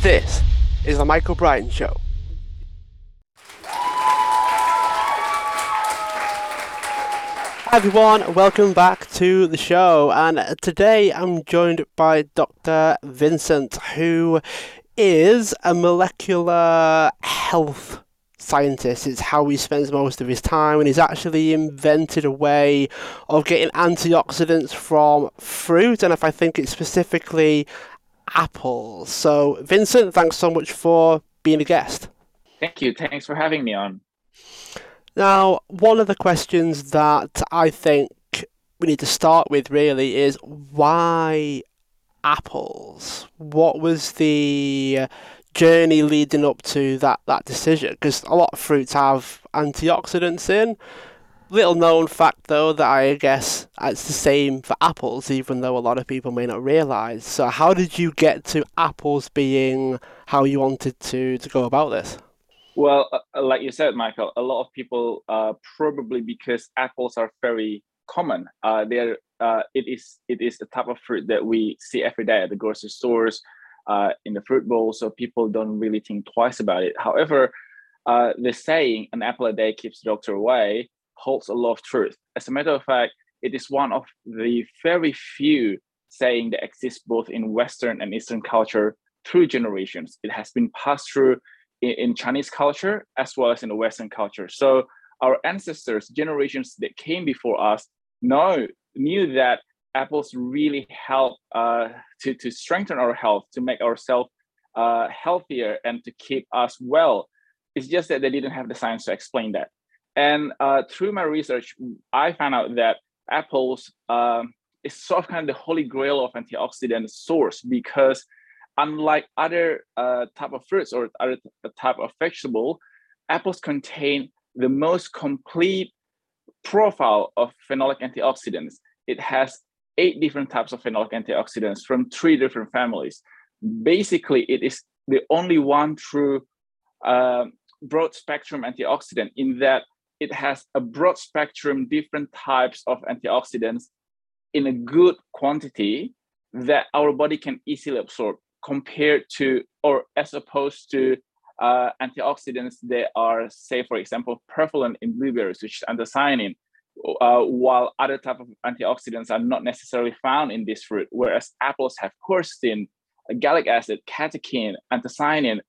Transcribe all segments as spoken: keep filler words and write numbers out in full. This is The Michael Brian Show. Hi everyone, welcome back to the show, and today I'm joined by Doctor Vincent, who is a molecular health scientist. It's how he spends most of his time, and he's actually invented a way of getting antioxidants from fruit, and if I think it's specifically apples. So Vincent, thanks so much for being a guest. Thank you. Thanks for having me on. Now, one of the questions that I think we need to start with really is why apples? What was the journey leading up to that, that decision? Because a lot of fruits have antioxidants in. Little known fact, though, that I guess it's the same for apples, even though a lot of people may not realise. So how did you get to apples being how you wanted to, to go about this? Well, uh, like you said, Michael, a lot of people, uh, probably because apples are very common. Uh, they're, uh, it is it is a type of fruit that we see every day at the grocery stores, uh, in the fruit bowl, so people don't really think twice about it. However, uh, the saying, an apple a day keeps the doctor away, holds a lot of truth. As a matter of fact, it is one of the very few saying that exists both in Western and Eastern culture through generations. It has been passed through in, in Chinese culture as well as in the Western culture. So our ancestors, generations that came before us, know, knew that apples really help uh, to, to strengthen our health, to make ourselves uh, healthier and to keep us well. It's just that they didn't have the science to explain that. And uh, through my research, I found out that apples um, is sort of kind of the holy grail of antioxidant source, because unlike other uh, type of fruits or other type of vegetable, apples contain the most complete profile of phenolic antioxidants. It has eight different types of phenolic antioxidants from three different families. Basically, it is the only one true uh, broad spectrum antioxidant in that it has a broad spectrum, different types of antioxidants in a good quantity that our body can easily absorb compared to, or as opposed to uh, antioxidants that are, say, for example, prevalent in blueberries, which is anthocyanin, uh, while other types of antioxidants are not necessarily found in this fruit, whereas apples have quercetin, gallic acid, catechin, anthocyanin,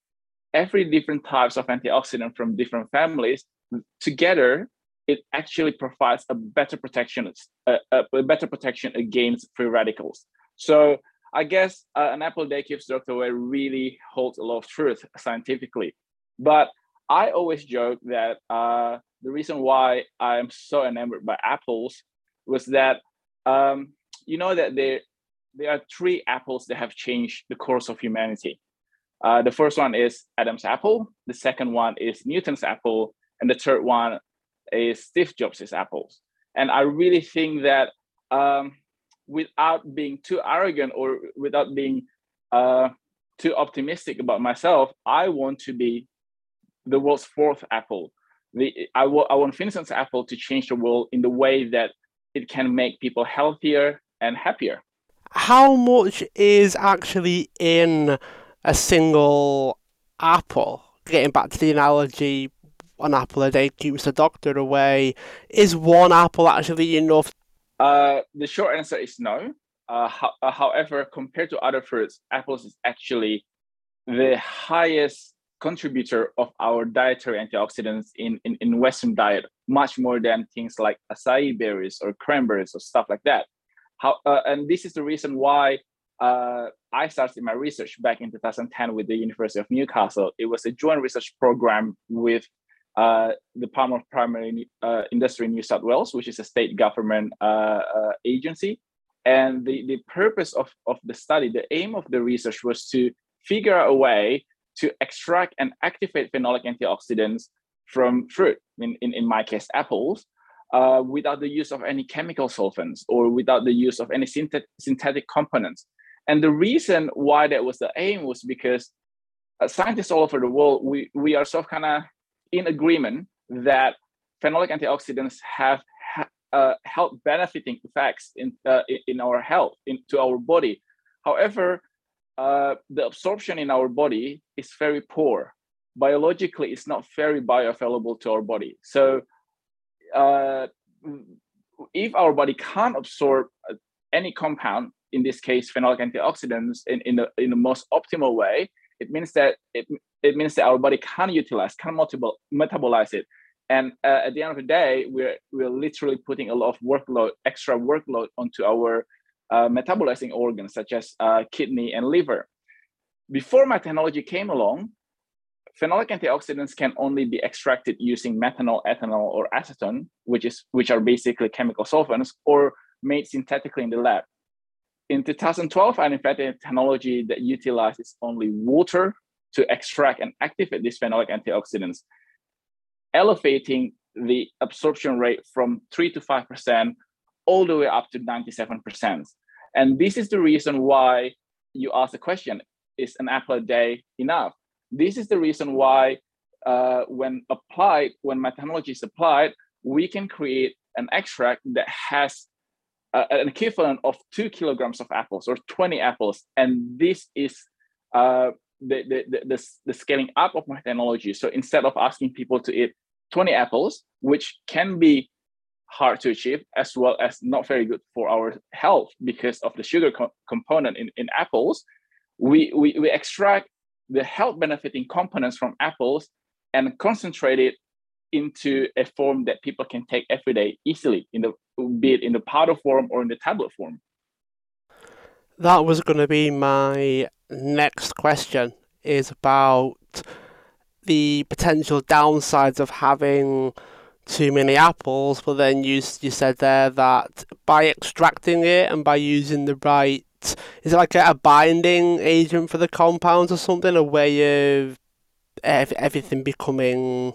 every different types of antioxidant from different families. Together, it actually provides a better protection, a, a better protection against free radicals. So I guess uh, an apple a day keeps the doctor away really holds a lot of truth scientifically. But I always joke that uh, the reason why I'm so enamored by apples was that um, you know that there there are three apples that have changed the course of humanity. Uh, the first one is Adam's apple. The second one is Newton's apple. And the third one is Steve Jobs' apples. And I really think that um, without being too arrogant or without being uh, too optimistic about myself, I want to be the world's fourth apple. The, I, w- I want Vincent's apple to change the world in the way that it can make people healthier and happier. How much is actually in a single apple? Getting back to the analogy, an apple a day keeps the doctor away. Is one apple actually enough? Uh, the short answer is no. Uh, ho- uh, however, compared to other fruits, apples is actually the highest contributor of our dietary antioxidants in, in, in Western diet, much more than things like acai berries or cranberries or stuff like that. How, uh, and this is the reason why uh, I started my research back in two thousand ten with the University of Newcastle. It was a joint research program with Uh, the Department of Primary uh, Industry in New South Wales, which is a state government uh, uh, agency. And the, the purpose of, of the study, the aim of the research was to figure out a way to extract and activate phenolic antioxidants from fruit, in, in, in my case, apples, uh, without the use of any chemical solvents or without the use of any synthet- synthetic components. And the reason why that was the aim was because uh, scientists all over the world, we, we are sort of kind of in agreement that phenolic antioxidants have uh, health benefiting effects in uh, in our health, into our body. However, uh, the absorption in our body is very poor. Biologically, it's not very bioavailable to our body. So uh, if our body can't absorb any compound, in this case, phenolic antioxidants, in, in, the, in the most optimal way, it means that it, it means that our body can't utilize, can't multiple, metabolize it. And uh, at the end of the day, we're, we're literally putting a lot of workload, extra workload onto our uh, metabolizing organs, such as uh, kidney and liver. Before my technology came along, phenolic antioxidants can only be extracted using methanol, ethanol, or acetone, which is which are basically chemical solvents, or made synthetically in the lab. In two thousand twelve, I invented a technology that utilizes only water to extract and activate these phenolic antioxidants, elevating the absorption rate from three to five percent all the way up to ninety-seven percent. And this is the reason why you ask the question, is an apple a day enough? This is the reason why uh, when applied, when my technology is applied, we can create an extract that has Uh, an equivalent of two kilograms of apples or twenty apples. And this is uh, the, the, the, the, the scaling up of my technology. So instead of asking people to eat twenty apples, which can be hard to achieve as well as not very good for our health because of the sugar co- component in, in apples, we, we, we extract the health benefiting components from apples and concentrate it into a form that people can take every day easily, in the be it in the powder form or in the tablet form. That was going to be my next question, is about the potential downsides of having too many apples, but then you, you said there that by extracting it and by using the right, is it like a binding agent for the compounds or something, a way of everything becoming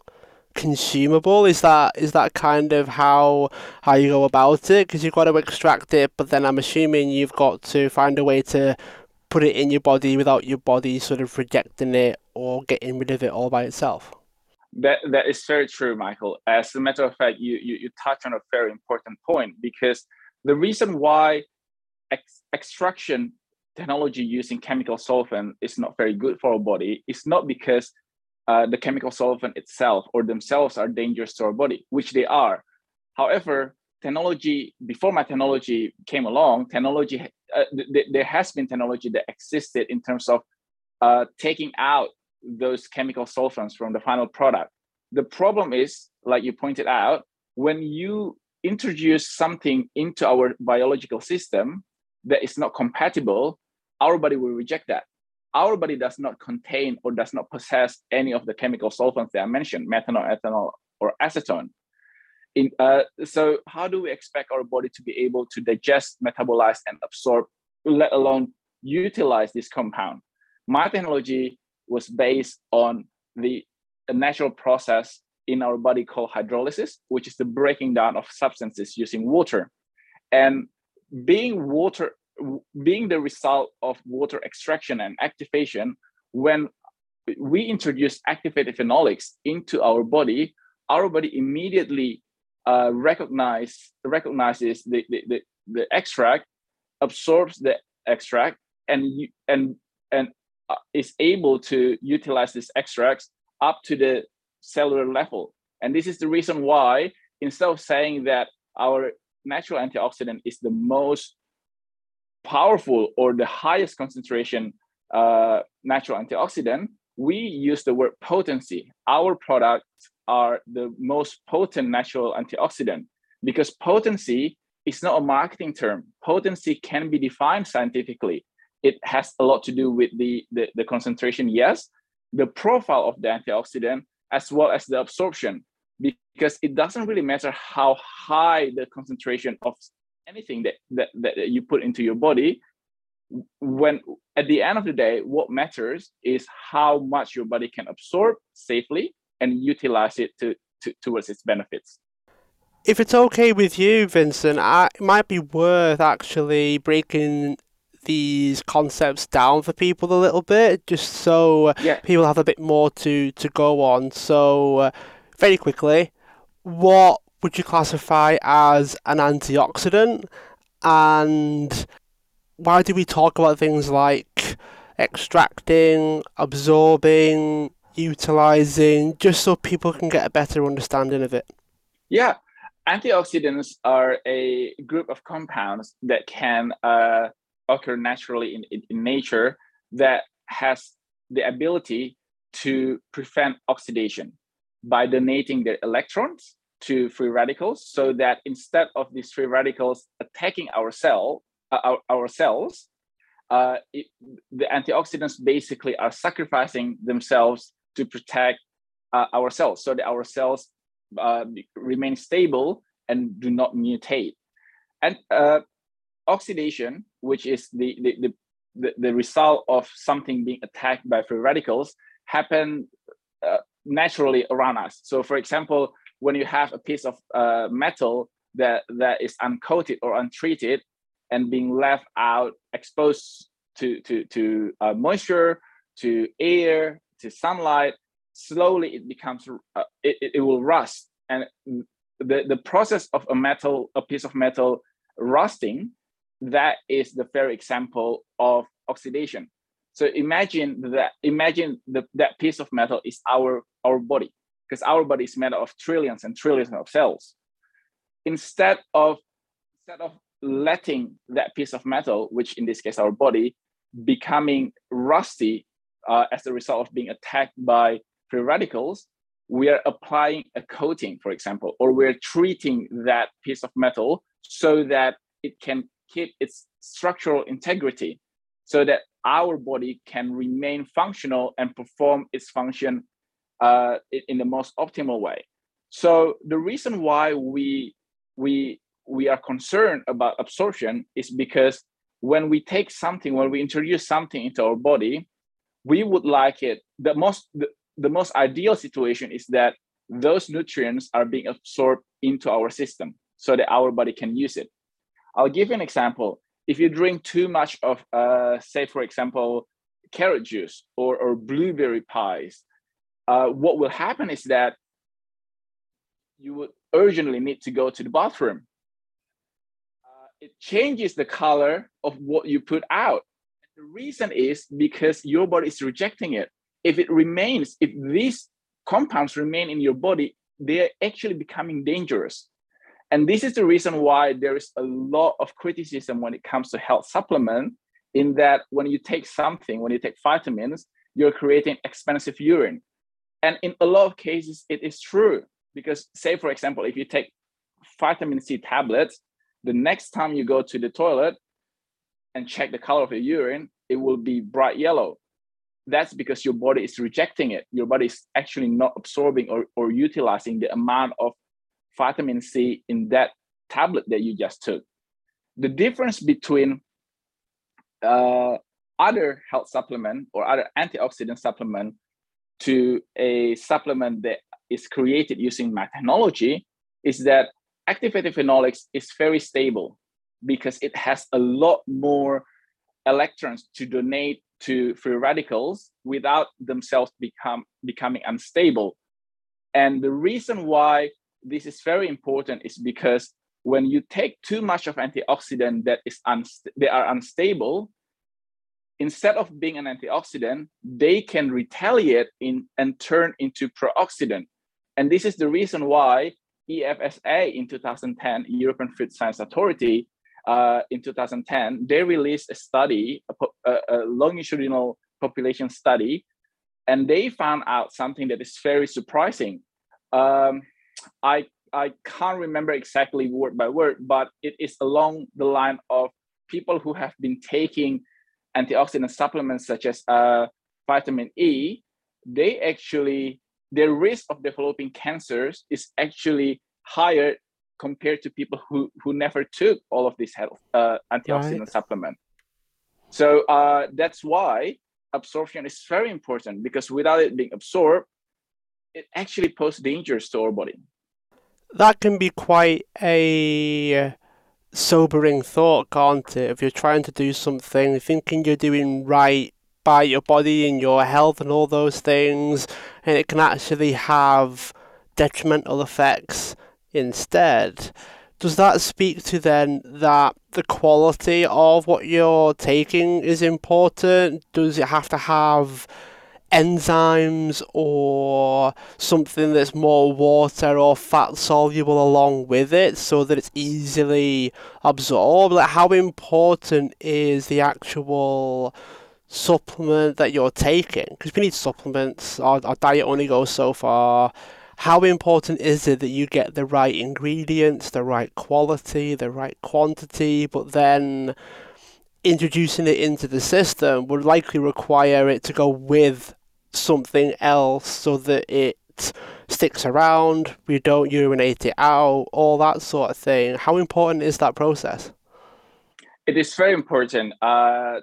consumable? Is that is that kind of how how you go about it? Because you've got to extract it, but then I'm assuming you've got to find a way to put it in your body without your body sort of rejecting it or getting rid of it all by itself. That that is very true, Michael. As a matter of fact, you you, you touch on a very important point, because the reason why ex- extraction technology using chemical solvent is not very good for our body is not because Uh, the chemical solvent itself or themselves are dangerous to our body, which they are. However, technology, before my technology came along, technology, uh, th- th- there has been technology that existed in terms of uh, taking out those chemical solvents from the final product. The problem is, like you pointed out, when you introduce something into our biological system that is not compatible, our body will reject that. Our body does not contain or does not possess any of the chemical solvents that I mentioned, methanol, ethanol, or acetone. In, uh, so how do we expect our body to be able to digest, metabolize, and absorb, let alone utilize this compound? My technology was based on the natural process in our body called hydrolysis, which is the breaking down of substances using water. And being water being the result of water extraction and activation, when we introduce activated phenolics into our body, our body immediately uh, recognize, recognizes the, the, the, the extract, absorbs the extract, and, and, and is able to utilize these extracts up to the cellular level. And this is the reason why, instead of saying that our natural antioxidant is the most powerful or the highest concentration uh, natural antioxidant, we use the word potency. Our products are the most potent natural antioxidant, because potency is not a marketing term. Potency can be defined scientifically. It has a lot to do with the, the, the concentration, yes, the profile of the antioxidant, as well as the absorption, because it doesn't really matter how high the concentration of anything that, that that you put into your body. When at the end of the day, what matters is how much your body can absorb safely and utilize it to, to towards its benefits. If it's okay with you, Vincent, I, it might be worth actually breaking these concepts down for people a little bit, just so yeah. people have a bit more to, to go on. So uh, very quickly, what would you classify as an antioxidant, and why do we talk about things like extracting, absorbing, utilizing, just so people can get a better understanding of it? Yeah, antioxidants are a group of compounds that can uh, occur naturally in, in nature that has the ability to prevent oxidation by donating their electrons to free radicals, so that instead of these free radicals attacking our cell, uh, our, our cells, uh, it, the antioxidants basically are sacrificing themselves to protect uh, our cells, so that our cells uh, remain stable and do not mutate. And uh, oxidation, which is the the, the the the result of something being attacked by free radicals, happen uh, naturally around us. So, for example, when you have a piece of uh, metal that, that is uncoated or untreated and being left out exposed to, to, to uh, moisture, to air, to sunlight, slowly it becomes, uh, it, it will rust. And the, the process of a metal, a piece of metal rusting, that is the very example of oxidation. So imagine that, imagine the, that piece of metal is our, our body, because our body is made of trillions and trillions of cells. Instead of, instead of letting that piece of metal, which in this case our body, becoming rusty uh, as a result of being attacked by free radicals, we are applying a coating, for example, or we're treating that piece of metal so that it can keep its structural integrity, so that our body can remain functional and perform its function Uh, in the most optimal way. So the reason why we we we are concerned about absorption is because when we take something, when we introduce something into our body, we would like it. The most the, the most ideal situation is that those nutrients are being absorbed into our system so that our body can use it. I'll give you an example. If you drink too much of, uh, say, for example, carrot juice or, or blueberry pies, Uh, what will happen is that you would urgently need to go to the bathroom. Uh, it changes the color of what you put out. And the reason is because your body is rejecting it. If it remains, if these compounds remain in your body, they're actually becoming dangerous. And this is the reason why there is a lot of criticism when it comes to health supplement, in that when you take something, when you take vitamins, you're creating expensive urine. And in a lot of cases, it is true, because say, for example, if you take vitamin C tablets, the next time you go to the toilet and check the color of your urine, it will be bright yellow. That's because your body is rejecting it. Your body is actually not absorbing or, or utilizing the amount of vitamin C in that tablet that you just took. The difference between uh, other health supplement or other antioxidant supplement to a supplement that is created using my technology is that activated phenolics is very stable because it has a lot more electrons to donate to free radicals without themselves become becoming unstable. And the reason why this is very important is because when you take too much of antioxidant that is unst- they are unstable, instead of being an antioxidant, they can retaliate in and turn into pro-oxidant. And this is the reason why E F S A in two thousand ten, European Food Science Authority, uh, in two thousand ten, they released a study, a, a, a longitudinal population study, and they found out something that is very surprising. Um, I, I can't remember exactly word by word, but it is along the line of people who have been taking antioxidant supplements such as uh, vitamin E, they actually, their risk of developing cancers is actually higher compared to people who, who never took all of these health, uh, antioxidant right. supplement. So uh, that's why absorption is very important, because without it being absorbed, it actually poses dangers to our body. That can be quite a sobering thought, can't it? If you're trying to do something, thinking you're doing right by your body and your health and all those things, and it can actually have detrimental effects instead. does that speak to then that the quality of what you're taking is important? Does it have to have enzymes or something that's more water or fat soluble along with it so that it's easily absorbed? Like, how important is the actual supplement that you're taking? Because we need supplements, our, our diet only goes so far. How important is it that you get the right ingredients, the right quality, the right quantity, but then introducing it into the system would likely require it to go with something else so that it sticks around, we don't urinate it out, all that sort of thing. How important is that process? It is very important. Uh,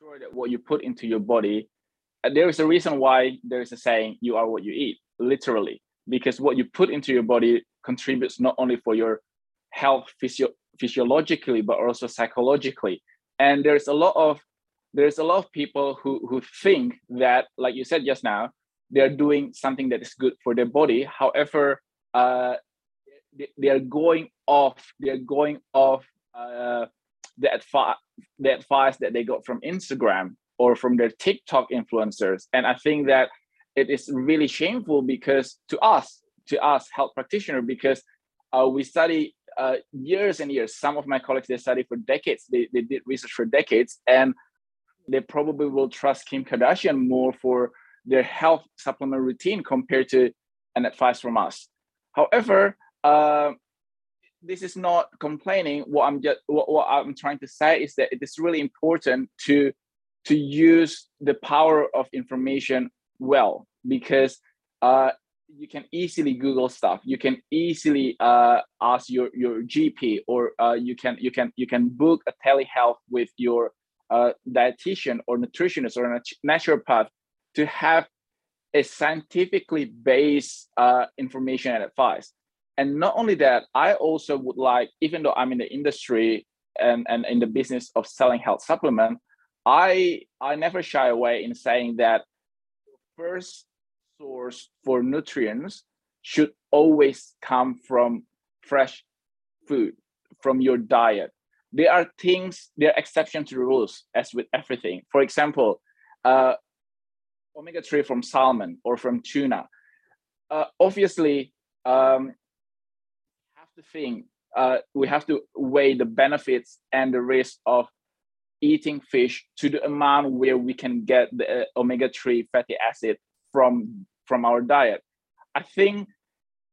sure that what you put into your body, there is a reason why there is a saying, you are what you eat, literally. Because what you put into your body contributes not only for your health physio- physiologically, but also psychologically. And there's a lot of there's a lot of people who, who think that, like you said just now, they're doing something that is good for their body. However, uh, they, they're going off they're going off uh, the, advi- the advice that they got from Instagram or from their TikTok influencers. And I think that it is really shameful because to us, to us health practitioner, because uh, we study uh, years and years. Some of my colleagues, they study for decades. They they did research for decades, and they probably will trust Kim Kardashian more for their health supplement routine compared to an advice from us. However, uh, this is not complaining. What I'm just what, what I'm trying to say is that it is really important to to use the power of information well, because uh, you can easily Google stuff. You can easily uh, ask your, your G P, or uh, you can you can you can book a telehealth with your uh, dietitian or nutritionist or a naturopath to have a scientifically based uh, information and advice. And not only that, I also would like, even though I'm in the industry and, and in the business of selling health supplement, I I never shy away in saying that first source for nutrients should always come from fresh food, from your diet. There are things, there are exceptions to the rules, as with everything. For example, uh, omega three from salmon or from tuna. Uh, obviously, um, we have to think, uh, we have to weigh the benefits and the risk of eating fish to the amount where we can get the uh, omega three fatty acid from from our diet. I think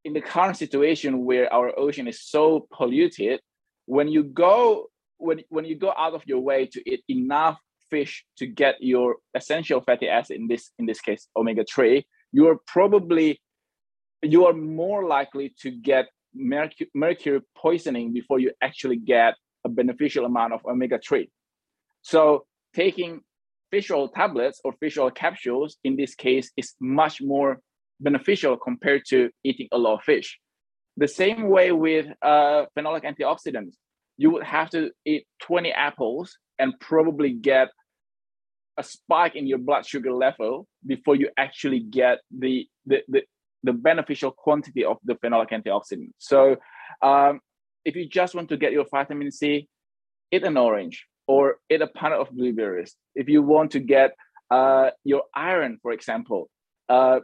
in the current situation where our ocean is so polluted, when you go when, when you go out of your way to eat enough fish to get your essential fatty acid, in this in this case omega three, you are probably you are more likely to get mercury, mercury poisoning before you actually get a beneficial amount of omega three. So taking fish oil tablets or fish oil capsules, in this case, is much more beneficial compared to eating a lot of fish. The same way with uh, phenolic antioxidants. You would have to eat twenty apples and probably get a spike in your blood sugar level before you actually get the, the, the, the beneficial quantity of the phenolic antioxidant. So um, if you just want to get your vitamin C, eat an orange, or eat a pound of blueberries. If you want to get uh, your iron, for example, uh,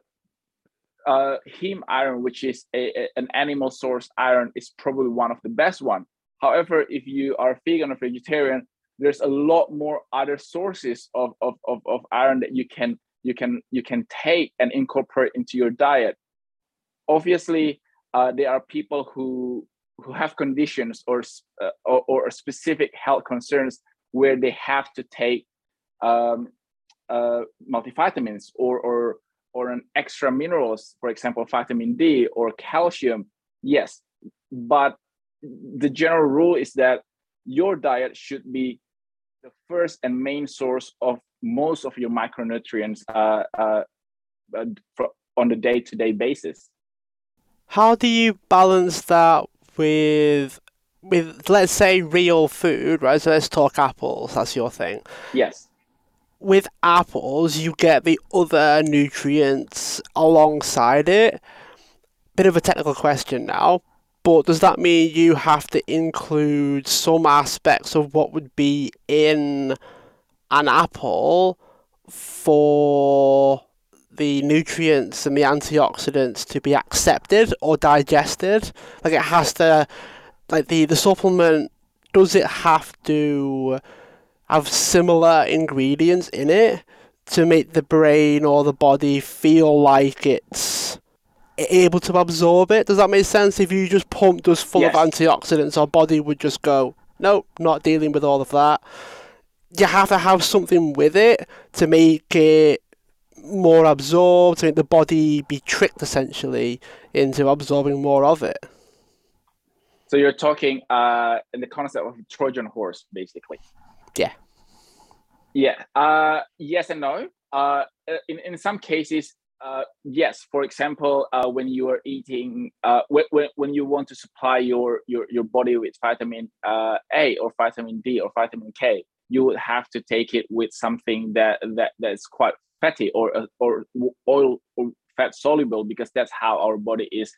uh, heme iron, which is a, a, an animal source iron, is probably one of the best one. However, if you are vegan or vegetarian, there's a lot more other sources of, of, of, of iron that you can you can you can take and incorporate into your diet. Obviously, uh, there are people who who have conditions or, uh, or or specific health concerns where they have to take um, uh, multivitamins or, or or an extra minerals, for example, vitamin D or calcium. Yes, but the general rule is that your diet should be the first and main source of most of your micronutrients uh, uh, on the day-to-day basis. How do you balance that with with let's say real food, right? So let's talk apples, that's your thing. Yes. With apples, you get the other nutrients alongside it. Bit of a technical question now, but does that mean you have to include some aspects of what would be in an apple for the nutrients and the antioxidants to be accepted or digested? Like it has to, like the, the supplement, does it have to have similar ingredients in it to make the brain or the body feel like it's able to absorb it? Does that make sense? If you just pumped us full yes. of antioxidants, our body would just go, nope, not dealing with all of that. You have to have something with it to make it more absorbed, to make the body be tricked, essentially, into absorbing more of it. So you're talking uh, in the concept of Trojan horse, basically. Yeah. Yeah. Uh, yes and no. Uh, in, in some cases, uh, yes. For example, uh, when you are eating, uh, when, when you want to supply your, your, your body with vitamin uh, A or vitamin D or vitamin K, you would have to take it with something that that that's quite fatty or or oil or fat soluble, because that's how our body is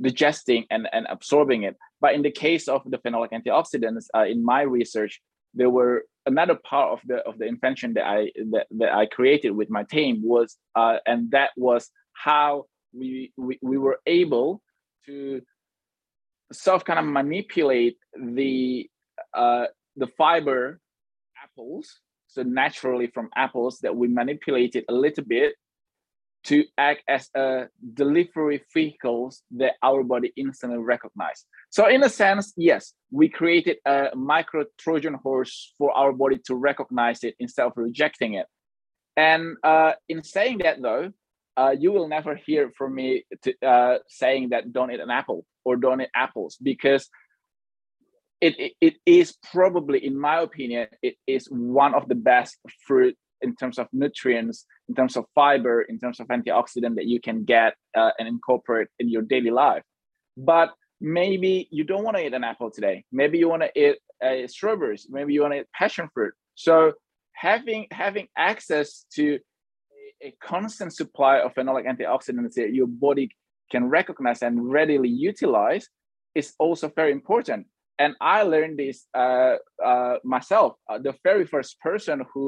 digesting and, and absorbing it. But in the case of the phenolic antioxidants, uh, in my research, there were another part of the of the invention that I that, that I created with my team was, uh, and that was how we, we we were able to self kind of manipulate the uh, the fiber apples, so naturally from apples that we manipulated a little bit to act as a delivery vehicles that our body instantly recognizes. So in a sense, yes, we created a micro Trojan horse for our body to recognize it instead of rejecting it. And uh, in saying that though, uh, you will never hear from me to, uh, saying that don't eat an apple or don't eat apples, because It, it it is probably, in my opinion, it is one of the best fruit in terms of nutrients, in terms of fiber, in terms of antioxidant that you can get uh, and incorporate in your daily life. But maybe you don't want to eat an apple today. Maybe you want to eat uh, strawberries. Maybe you want to eat passion fruit. So having having access to a constant supply of phenolic antioxidants that your body can recognize and readily utilize is also very important. And I learned this uh, uh, myself. Uh, the very first person who,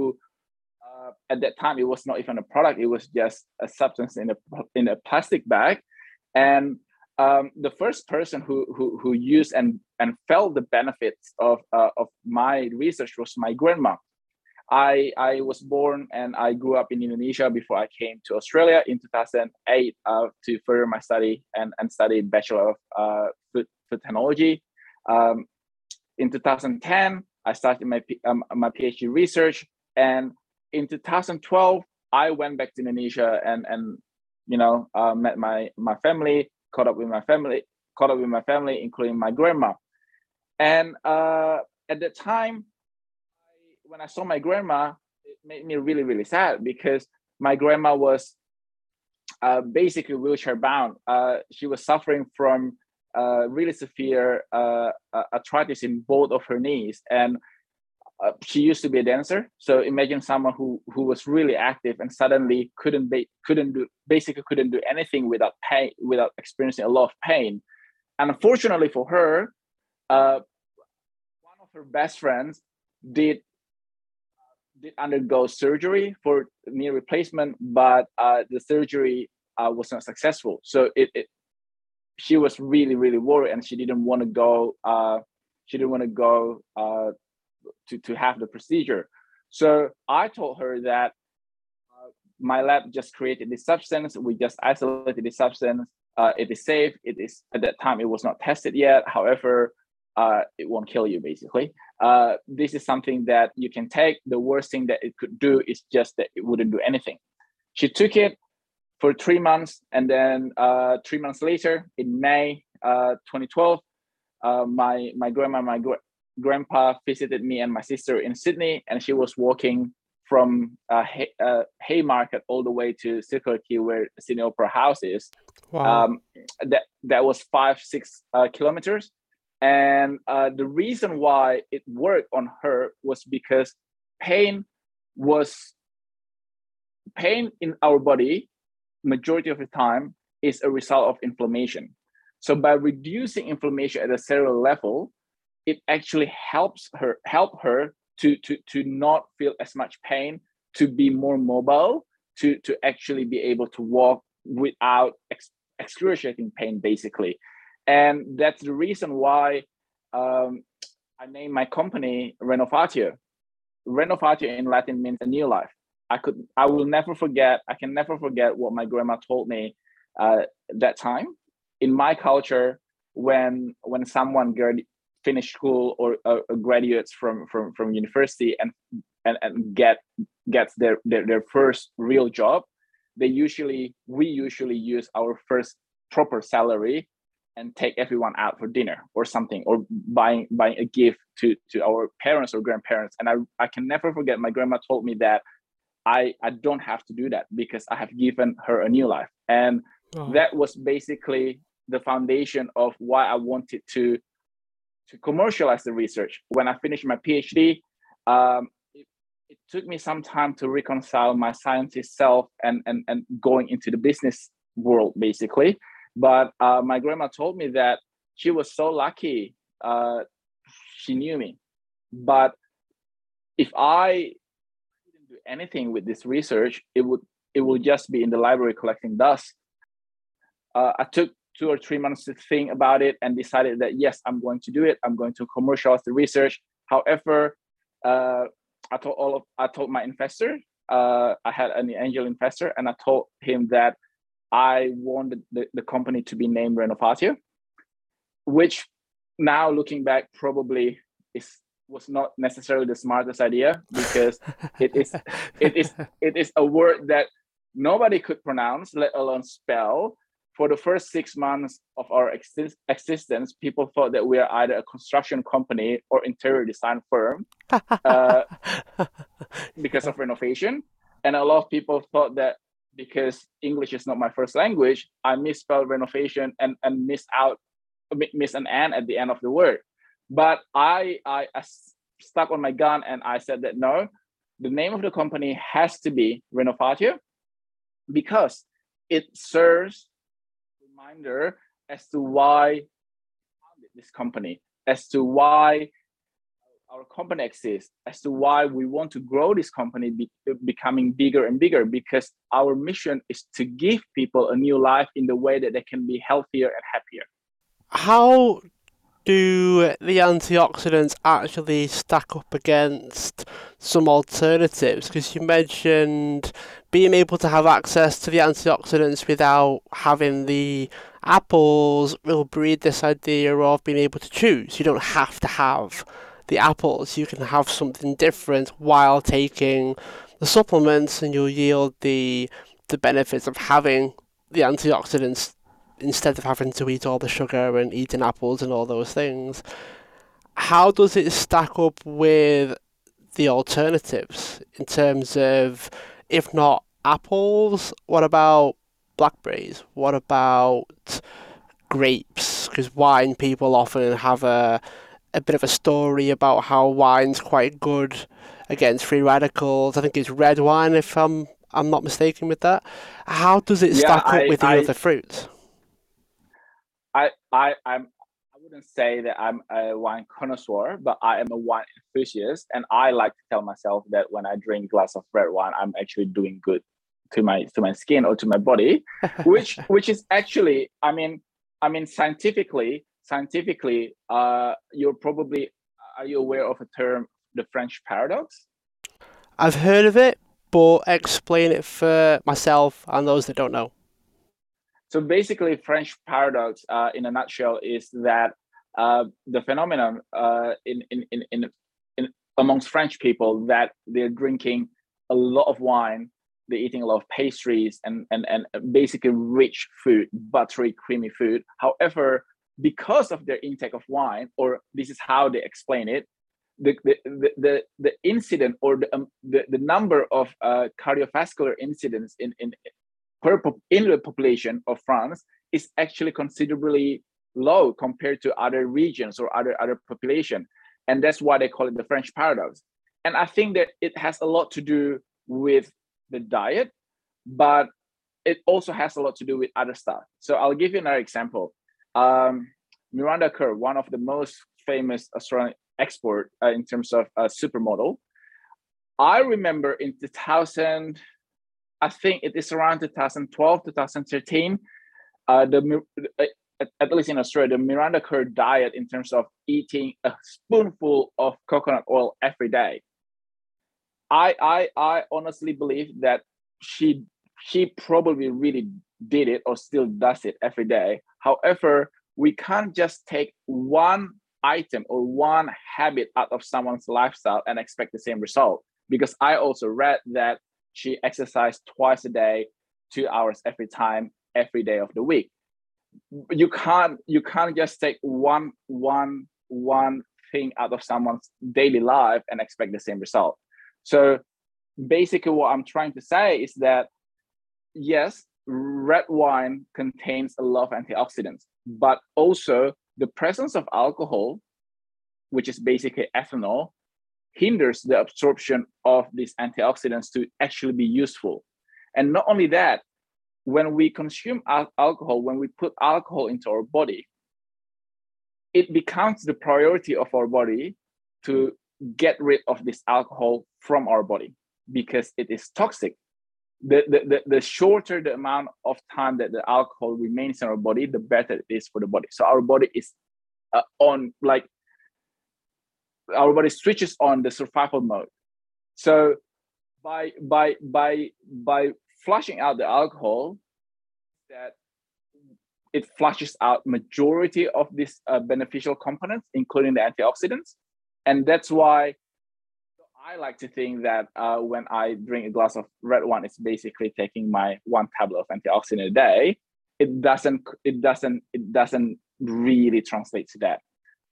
uh, at that time, it was not even a product; it was just a substance in a in a plastic bag. And um, the first person who who, who used and, and felt the benefits of uh, of my research was my grandma. I I was born and I grew up in Indonesia before I came to Australia in two thousand eight uh, to further my study and and study Bachelor of uh, Food Food Technology. Um, in two thousand ten, I started my um, my PhD research, and in two thousand twelve, I went back to Indonesia and and you know uh, met my my family, caught up with my family, caught up with my family, including my grandma. And uh, at the time, I, when I saw my grandma, it made me really really sad, because my grandma was uh, basically wheelchair bound. Uh, she was suffering from Uh, really severe uh, arthritis in both of her knees, and uh, she used to be a dancer. So imagine someone who who was really active and suddenly couldn't be couldn't do basically couldn't do anything without pain, without experiencing a lot of pain. And unfortunately for her, uh, one of her best friends did uh, did undergo surgery for knee replacement, but uh, the surgery uh, was not successful. So it. it She was really, really worried, and she didn't want to go. Uh, she didn't want to go uh, to to have the procedure. So I told her that uh, my lab just created this substance. We just isolated this substance. Uh, it is safe. It is at that time it was not tested yet. However, uh, it won't kill you. Basically, uh, this is something that you can take. The worst thing that it could do is just that it wouldn't do anything. She took it for three months, and then uh, three months later, in May uh, twenty twelve, uh, my my grandma, my gr- grandpa visited me and my sister in Sydney, and she was walking from uh, Hay- uh, Haymarket all the way to Circular Quay, where Sydney Opera House is. Wow. Um, that that was five six uh, kilometers, and uh, the reason why it worked on her was because pain was pain in our body. Majority of the time is a result of inflammation. So by reducing inflammation at a cellular level, it actually helps her help her to, to, to not feel as much pain, to be more mobile, to, to actually be able to walk without ex- excruciating pain, basically. And that's the reason why um, I named my company Renovatio. Renovatio in Latin means a new life. I could, I will never forget, I can never forget what my grandma told me uh, that time. In my culture, when when someone grad- finish school or uh, graduates from, from, from university and and, and get gets their, their, their first real job, they usually, we usually use our first proper salary and take everyone out for dinner or something, or buying buying a gift to, to our parents or grandparents. And I, I can never forget, my grandma told me that I, I don't have to do that because I have given her a new life. And oh. that was basically the foundation of why I wanted to to commercialize the research. When I finished my PhD, um, it, it took me some time to reconcile my scientist self and, and, and going into the business world, basically. But uh, my grandma told me that she was so lucky uh, she knew me. But if I didn't do anything with this research, it would it would just be in the library collecting dust. Uh, I took two or three months to think about it and decided that, yes, I'm going to do it. I'm going to commercialize the research. However, uh, I told all of I told my investor, uh, I had an angel investor, and I told him that I wanted the, the company to be named Renovatio, which now looking back probably is was not necessarily the smartest idea, because it is it is it is a word that nobody could pronounce, let alone spell. For the first six months of our exist- existence, people thought that we are either a construction company or interior design firm uh, because of renovation. And a lot of people thought that because English is not my first language, I misspelled renovation and, and miss out, miss an N at the end of the word. But I, I, I stuck on my gun and I said that, no, the name of the company has to be Renovatio because it serves reminder as to why I founded this company, as to why our company exists, as to why we want to grow this company, be, becoming bigger and bigger, because our mission is to give people a new life in the way that they can be healthier and happier. How do the antioxidants actually stack up against some alternatives? Because you mentioned being able to have access to the antioxidants without having the apples will breed this idea of being able to choose. You don't have to have the apples. You can have something different while taking the supplements, and you'll yield the the benefits of having the antioxidants instead of having to eat all the sugar and eating apples and all those things. How does it stack up with the alternatives in terms of, if not apples, what about blackberries? What about grapes? Because wine, people often have a a bit of a story about how wine's quite good against free radicals. I think it's red wine, if I'm I'm not mistaken with that. How does it yeah, stack I, up with the I, other fruits? I I I'm I wouldn't say that I'm a wine connoisseur, but I am a wine enthusiast, and I like to tell myself that when I drink a glass of red wine, I'm actually doing good to my to my skin or to my body, which which is actually, I mean, I mean scientifically, scientifically, uh, you're probably are you aware of a term, the French paradox? I've heard of it, but explain it for myself and those that don't know. So basically, French paradox, uh, in a nutshell, is that uh, the phenomenon uh, in, in, in, in, in amongst French people that they're drinking a lot of wine, they're eating a lot of pastries and, and, and basically rich food, buttery, creamy food. However, because of their intake of wine, or this is how they explain it, the the the, the, the incident or the, um, the the number of uh, cardiovascular incidents in in per in the population of France is actually considerably low compared to other regions or other, other population. And that's why they call it the French paradox. And I think that it has a lot to do with the diet, but it also has a lot to do with other stuff. So I'll give you another example. um, Miranda Kerr, one of the most famous Australian expert uh, in terms of a uh, supermodel. I remember in two thousand, I think it is around two thousand twelve, two thousand thirteen, uh, the, at, at least in Australia, the Miranda Kerr diet in terms of eating a spoonful of coconut oil every day. I I, I honestly believe that she she probably really did it or still does it every day. However, we can't just take one item or one habit out of someone's lifestyle and expect the same result. Because I also read that she exercised twice a day, two hours every time, every day of the week. You can't you can't just take one one one thing out of someone's daily life and expect the same result. So basically what I'm trying to say is that, yes, red wine contains a lot of antioxidants, but also the presence of alcohol, which is basically ethanol, hinders the absorption of these antioxidants to actually be useful. And not only that, when we consume al- alcohol, when we put alcohol into our body, it becomes the priority of our body to get rid of this alcohol from our body because it is toxic. The, the, the, the shorter the amount of time that the alcohol remains in our body, the better it is for the body. So our body is uh, on like, our body switches on the survival mode. So by by by by flushing out the alcohol, that it flushes out majority of these uh, beneficial components, including the antioxidants. And that's why I like to think that uh, when I drink a glass of red wine, it's basically taking my one tablet of antioxidant a day. It doesn't it doesn't it doesn't really translate to that.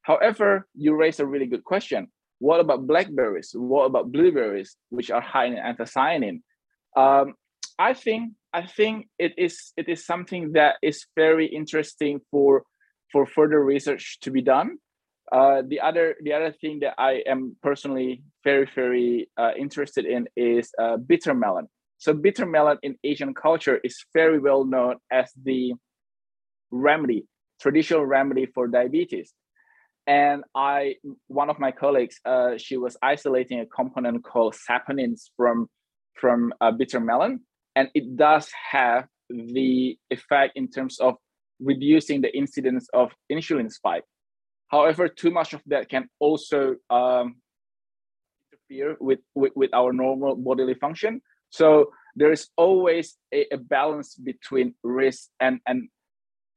However, you raise a really good question. What about blackberries? What about blueberries, which are high in anthocyanin? Um, I think I think it is it is something that is very interesting for for further research to be done. Uh, the other the other thing that I am personally very very uh, interested in is uh, bitter melon. So bitter melon in Asian culture is very well known as the remedy, traditional remedy for diabetes. And I, one of my colleagues, uh, she was isolating a component called saponins from from uh, bitter melon, and it does have the effect in terms of reducing the incidence of insulin spike. However, too much of that can also um, interfere with, with, with our normal bodily function. So there is always a, a balance between risk and and.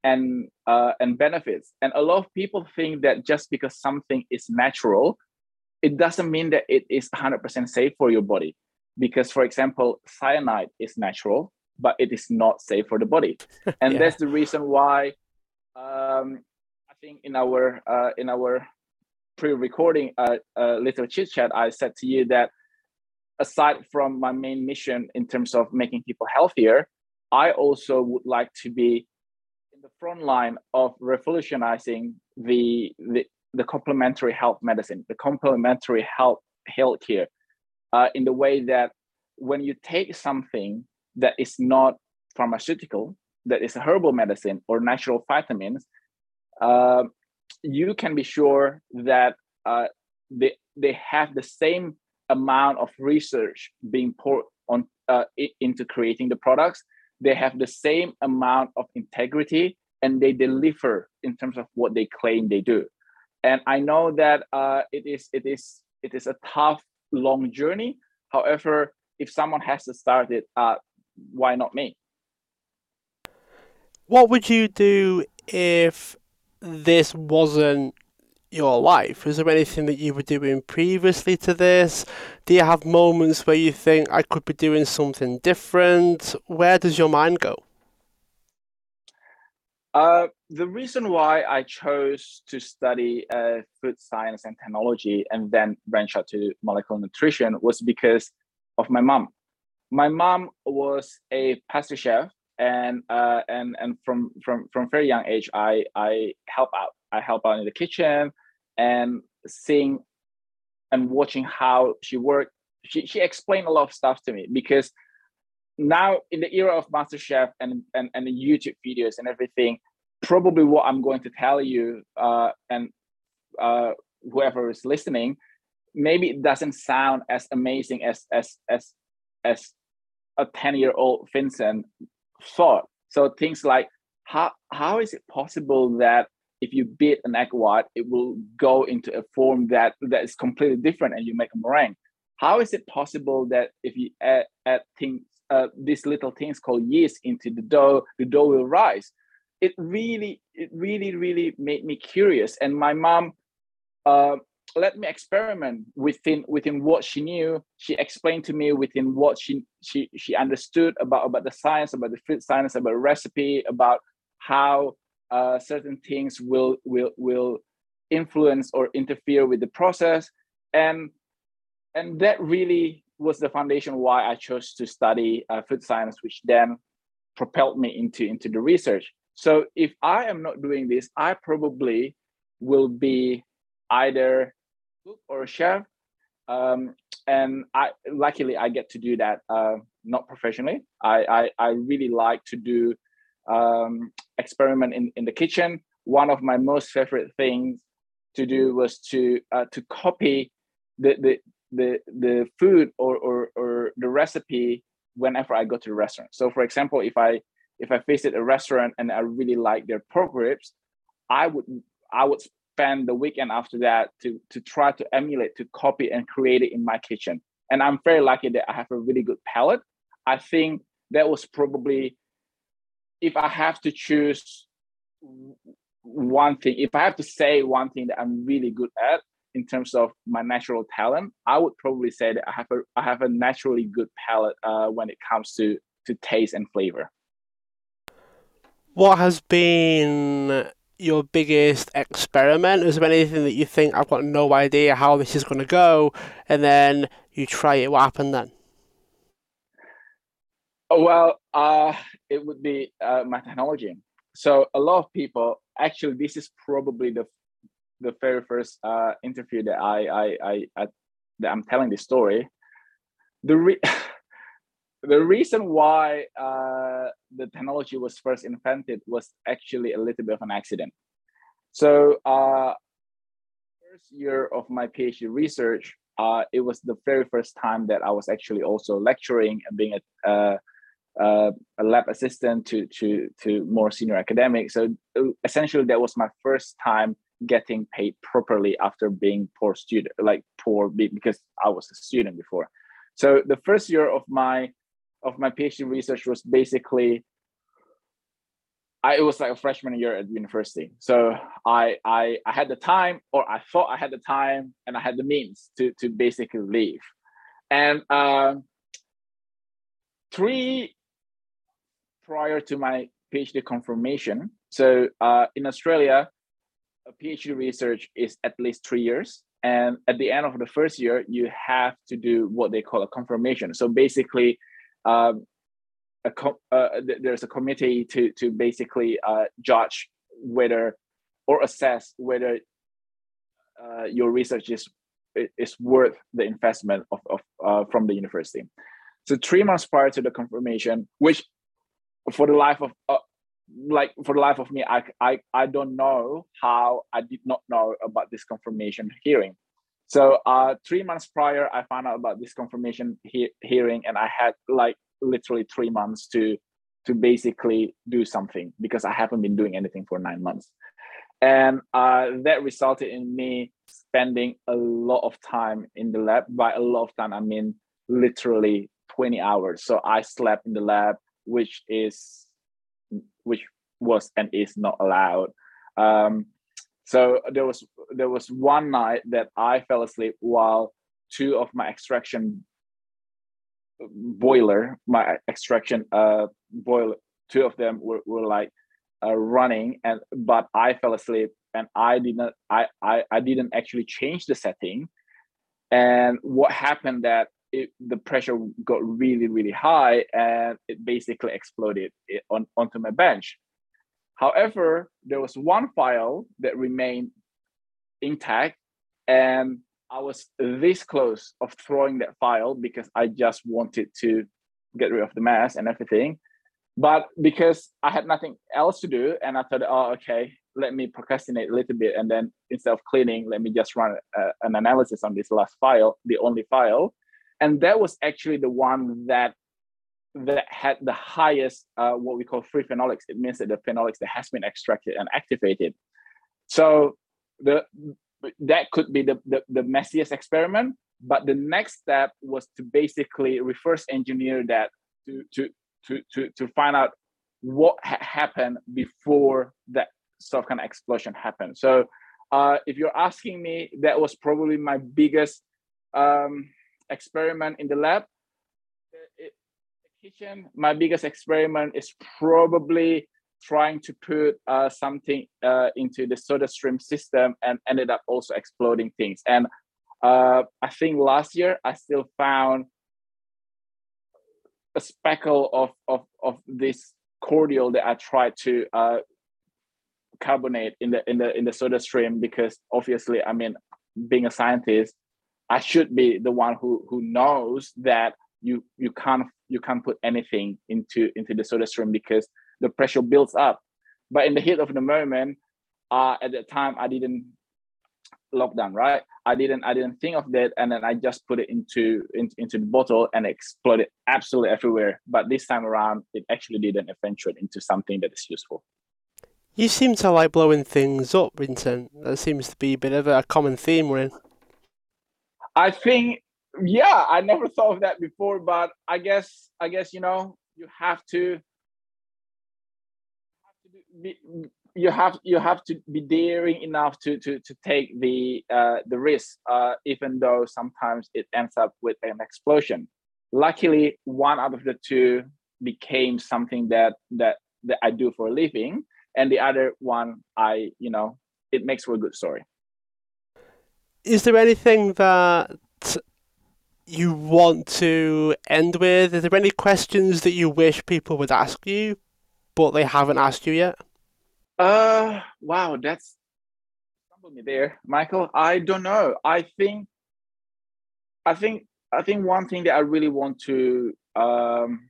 and uh, and benefits. And a lot of people think that just because something is natural, it doesn't mean that it is one hundred percent safe for your body. Because, for example, cyanide is natural, but it is not safe for the body. And yeah. That's the reason why um, I think in our uh, in our pre-recording uh, uh, little chit-chat, I said to you that aside from my main mission in terms of making people healthier, I also would like to be the front line of revolutionizing the, the the complementary health medicine, the complementary health healthcare, uh, in the way that when you take something that is not pharmaceutical, that is a herbal medicine or natural vitamins, uh, you can be sure that uh, they they have the same amount of research being poured on uh, into creating the products. They have the same amount of integrity and they deliver in terms of what they claim they do. And I know that uh, it is it is it is a tough, long journey. However, if someone has to start it, uh, why not me? What would you do if this wasn't your life? Is there anything that you were doing previously to this? Do you have moments where you think I could be doing something different? Where does your mind go? Uh, the reason why I chose to study uh, food science and technology and then branch out to molecular nutrition was because of my mom. My mom was a pastry chef, and uh, and and from from from very young age, I I help out. I help out in the kitchen. And seeing and watching how she worked, she, she explained a lot of stuff to me, because now in the era of MasterChef and, and, and the YouTube videos and everything, probably what I'm going to tell you, uh, and uh, whoever is listening, maybe it doesn't sound as amazing as as as as a ten-year-old Vincent thought. So things like how how is it possible that if you beat an egg white, it will go into a form that that is completely different, and you make a meringue? How is it possible that if you add, add things, uh, these little things called yeast into the dough, the dough will rise? It really, it really, really made me curious. And my mom uh, let me experiment within within what she knew. She explained to me within what she she she understood about about the science, about the food science, about recipe, about how uh, certain things will will will influence or interfere with the process. And And that really was the foundation why I chose to study uh, food science, which then propelled me into, into the research. So if I am not doing this, I probably will be either a cook or a chef. Um, and I luckily, I get to do that, uh, not professionally. I, I, I really like to do um, experiment in, in the kitchen. One of my most favorite things to do was to uh, to copy the the the the food or, or or the recipe whenever I go to the restaurant. So for example, if I if I visit a restaurant and I really like their pork ribs, I would I would spend the weekend after that to to try to emulate, to copy and create it in my kitchen. And I'm very lucky that I have a really good palate. I think that was probably, if I have to choose one thing, if I have to say one thing that I'm really good at, in terms of my natural talent, I would probably say that I have a I have a naturally good palate uh, when it comes to, to taste and flavor. What has been your biggest experiment? Is there anything that you think, I've got no idea how this is going to go, and then you try it? What happened then? Oh, well, uh, it would be uh, my technology. So a lot of people, actually, this is probably the the very first uh, interview that I, I, I, I that I'm telling this story. The re- the reason why uh, the technology was first invented was actually a little bit of an accident. So uh, first year of my PhD research, uh, it was the very first time that I was actually also lecturing and being a uh, uh, a lab assistant to to to more senior academics. So essentially, that was my first time getting paid properly after being poor student, like poor because I was a student before. So the first year of my of my PhD research was basically, I it was like a freshman year at university. So I I I had the time, or I thought I had the time, and I had the means to to basically leave. And um, three prior to my PhD confirmation, so uh, in Australia, a PhD research is at least three years. And at the end of the first year, you have to do what they call a confirmation. So basically, um, a com- uh, th- there's a committee to, to basically uh, judge whether or assess whether uh, your research is is worth the investment of, of uh, from the university. So three months prior to the confirmation, which for the life of uh, like for the life of me, I, I I don't know how I did not know about this confirmation hearing. So uh, three months prior, I found out about this confirmation he- hearing, and I had like literally three months to to basically do something, because I haven't been doing anything for nine months. And uh, that resulted in me spending a lot of time in the lab. By a lot of time, I mean literally twenty hours. So I slept in the lab, which is which was and is not allowed. Um, so there was there was one night that I fell asleep while two of my extraction boiler, my extraction uh, boiler, two of them were, were like uh, running, and but I fell asleep and I didn't I, I, I didn't actually change the setting. And what happened that It, the pressure got really, really high, and it basically exploded on, onto my bench. However, there was one file that remained intact, and I was this close of throwing that file because I just wanted to get rid of the mess and everything. But because I had nothing else to do, and I thought, oh, okay, let me procrastinate a little bit. And then instead of cleaning, let me just run a, an analysis on this last file, the only file. And that was actually the one that that had the highest, uh, what we call free phenolics. It means that the phenolics that has been extracted and activated. So the that could be the, the, the messiest experiment. But the next step was to basically reverse engineer that to, to, to, to, to find out what ha- happened before that sort of kind of explosion happened. So uh, if you're asking me, that was probably my biggest um, experiment in the lab. It, the kitchen, my biggest experiment is probably trying to put uh, something uh, into the soda stream system and ended up also exploding things. And uh, I think last year I still found a speckle of, of, of this cordial that I tried to uh, carbonate in the in the in the soda stream, because obviously, I mean, being a scientist, I should be the one who who knows that you you can't you can't put anything into into the soda stream because the pressure builds up. But in the heat of the moment, uh, at the time I didn't lock down, right? I didn't I didn't think of that, and then I just put it into in, into the bottle and exploded absolutely everywhere. But this time around, it actually didn't eventuate into something that is useful. You seem to like blowing things up, Vincent. That seems to be a bit of a common theme we're in. I think, yeah, I never thought of that before, but I guess, I guess you know, you have to, be, you have you have to be daring enough to to to take the uh, the risk, uh, even though sometimes it ends up with an explosion. Luckily, one out of the two became something that that, that I do for a living. And the other one, I, you know, it makes for a good story. Is there anything that you want to end with? Is there any questions that you wish people would ask you, but they haven't asked you yet? Uh, wow, that's stumbled me there, Michael. I don't know. I think, I think, I think one thing that I really want to, um,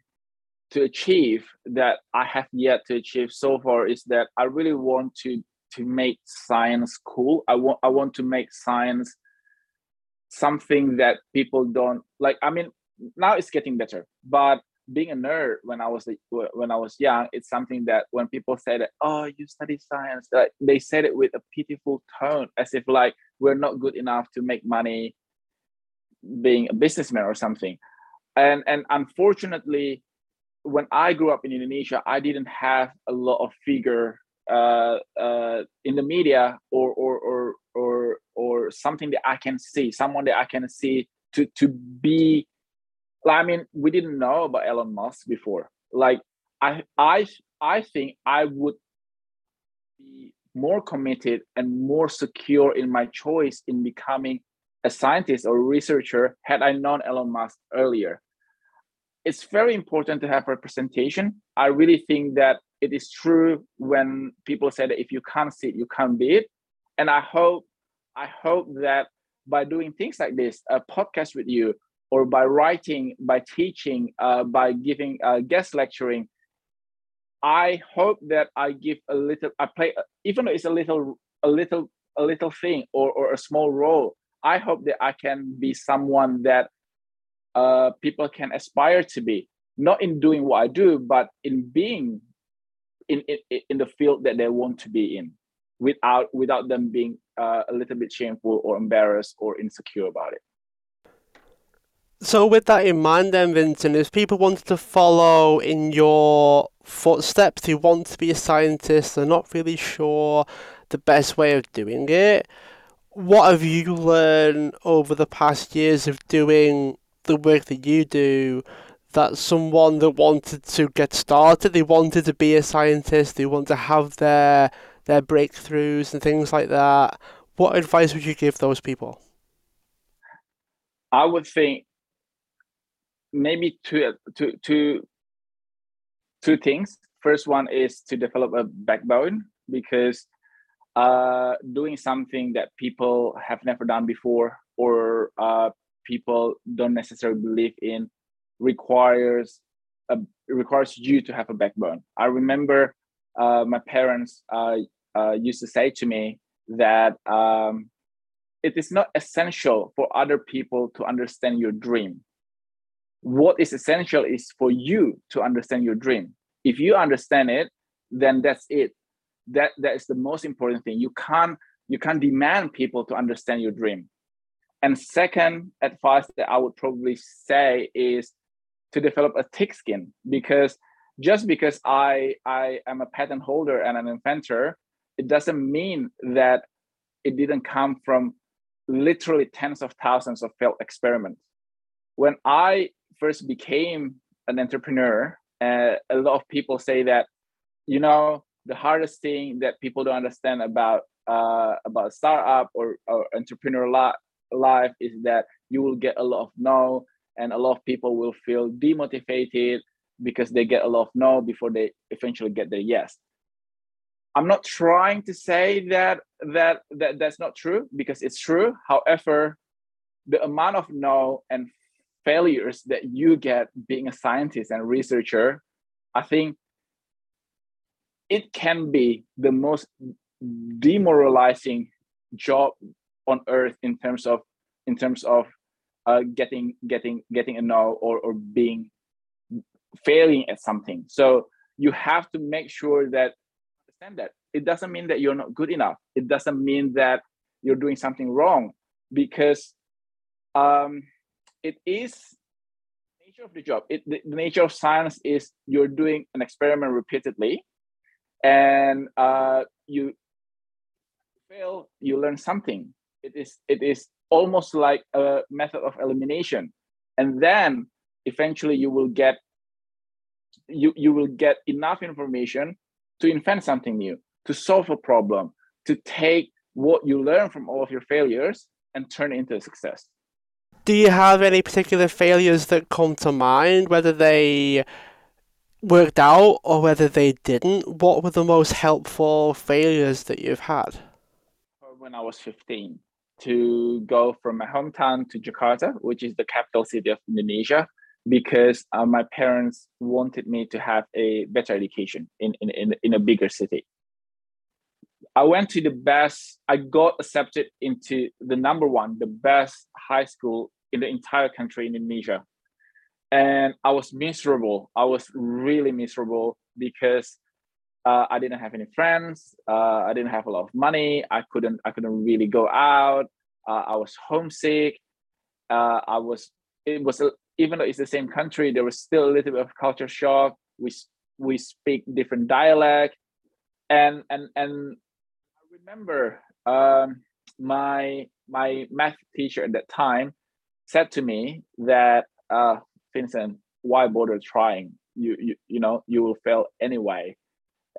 to achieve that I have yet to achieve so far is that I really want to to make science cool. I want I want to make science something that people don't like. I mean, now it's getting better, but being a nerd when I was when I was young, it's something that when people say that, oh, you study science, like, they said it with a pitiful tone, as if like we're not good enough to make money being a businessman or something. And and unfortunately, when I grew up in Indonesia, I didn't have a lot of figure uh, uh, in the media or, or or or or something that I can see, someone that I can see to to be. I mean, we didn't know about Elon Musk before. Like, I I I think I would be more committed and more secure in my choice in becoming a scientist or researcher had I known Elon Musk earlier. It's very important to have representation. I really think that it is true when people say that if you can't see it, you can't be it. And I hope, I hope that by doing things like this, a podcast with you, or by writing, by teaching, uh, by giving uh, guest lecturing, I hope that I give a little. I play, even though it's a little, a little, a little thing or or a small role. I hope that I can be someone that uh people can aspire to be, not in doing what I do, but in being in in, in the field that they want to be in, without without them being uh, a little bit shameful or embarrassed or insecure about it. So with that in mind then, Vincent, if people wanted to follow in your footsteps, they want to be a scientist, they're not really sure the best way of doing it, what have you learned over the past years of doing the work that you do, that someone that wanted to get started, they wanted to be a scientist, they want to have their their breakthroughs and things like that, what advice would you give those people? I would think maybe two, two, two, two things. First one is to develop a backbone, because uh, doing something that people have never done before or uh, people don't necessarily believe in requires a, it requires you to have a backbone. I remember uh, my parents uh, uh, used to say to me that um, it is not essential for other people to understand your dream. What is essential is for you to understand your dream. If you understand it, then that's it. That that is the most important thing. You can't you can't demand people to understand your dream. And second advice that I would probably say is to develop a thick skin, because just because I I am a patent holder and an inventor, it doesn't mean that it didn't come from literally tens of thousands of failed experiments. When I first became an entrepreneur, uh, a lot of people say that, you know, the hardest thing that people don't understand about uh, about startup or, or entrepreneurial life is that you will get a lot of no, and a lot of people will feel demotivated because they get a lot of no before they eventually get their yes. I'm not trying to say that that, that that's not true, because it's true. However, the amount of no and failures that you get being a scientist and researcher, I think it can be the most demoralizing job on earth in terms of in terms of uh, getting getting getting a no or or being failing at something. So you have to make sure that understand that it doesn't mean that you're not good enough. It doesn't mean that you're doing something wrong, because um, it is the nature of the job. It, the nature of science is you're doing an experiment repeatedly, and uh, you fail, you learn something. It is it is almost like a method of elimination, and then eventually you will get you you will get enough information to invent something new, to solve a problem, to take what you learn from all of your failures and turn it into a success. Do you have any particular failures that come to mind, whether they worked out or whether they didn't? What were the most helpful failures that you've had? When I was fifteen, to go from my hometown to Jakarta, which is the capital city of Indonesia, because uh, my parents wanted me to have a better education in, in, in, in a bigger city. I went to the best, I got accepted into the number one, the best high school in the entire country, Indonesia. And I was miserable. I was really miserable because Uh, I didn't have any friends. Uh, I didn't have a lot of money. I couldn't. I couldn't really go out. Uh, I was homesick. Uh, I was. It was a, even though it's the same country, there was still a little bit of culture shock. We we speak different dialect, and and and I remember um, my my math teacher at that time said to me that uh, Vincent, why bother trying? You you you know you will fail anyway.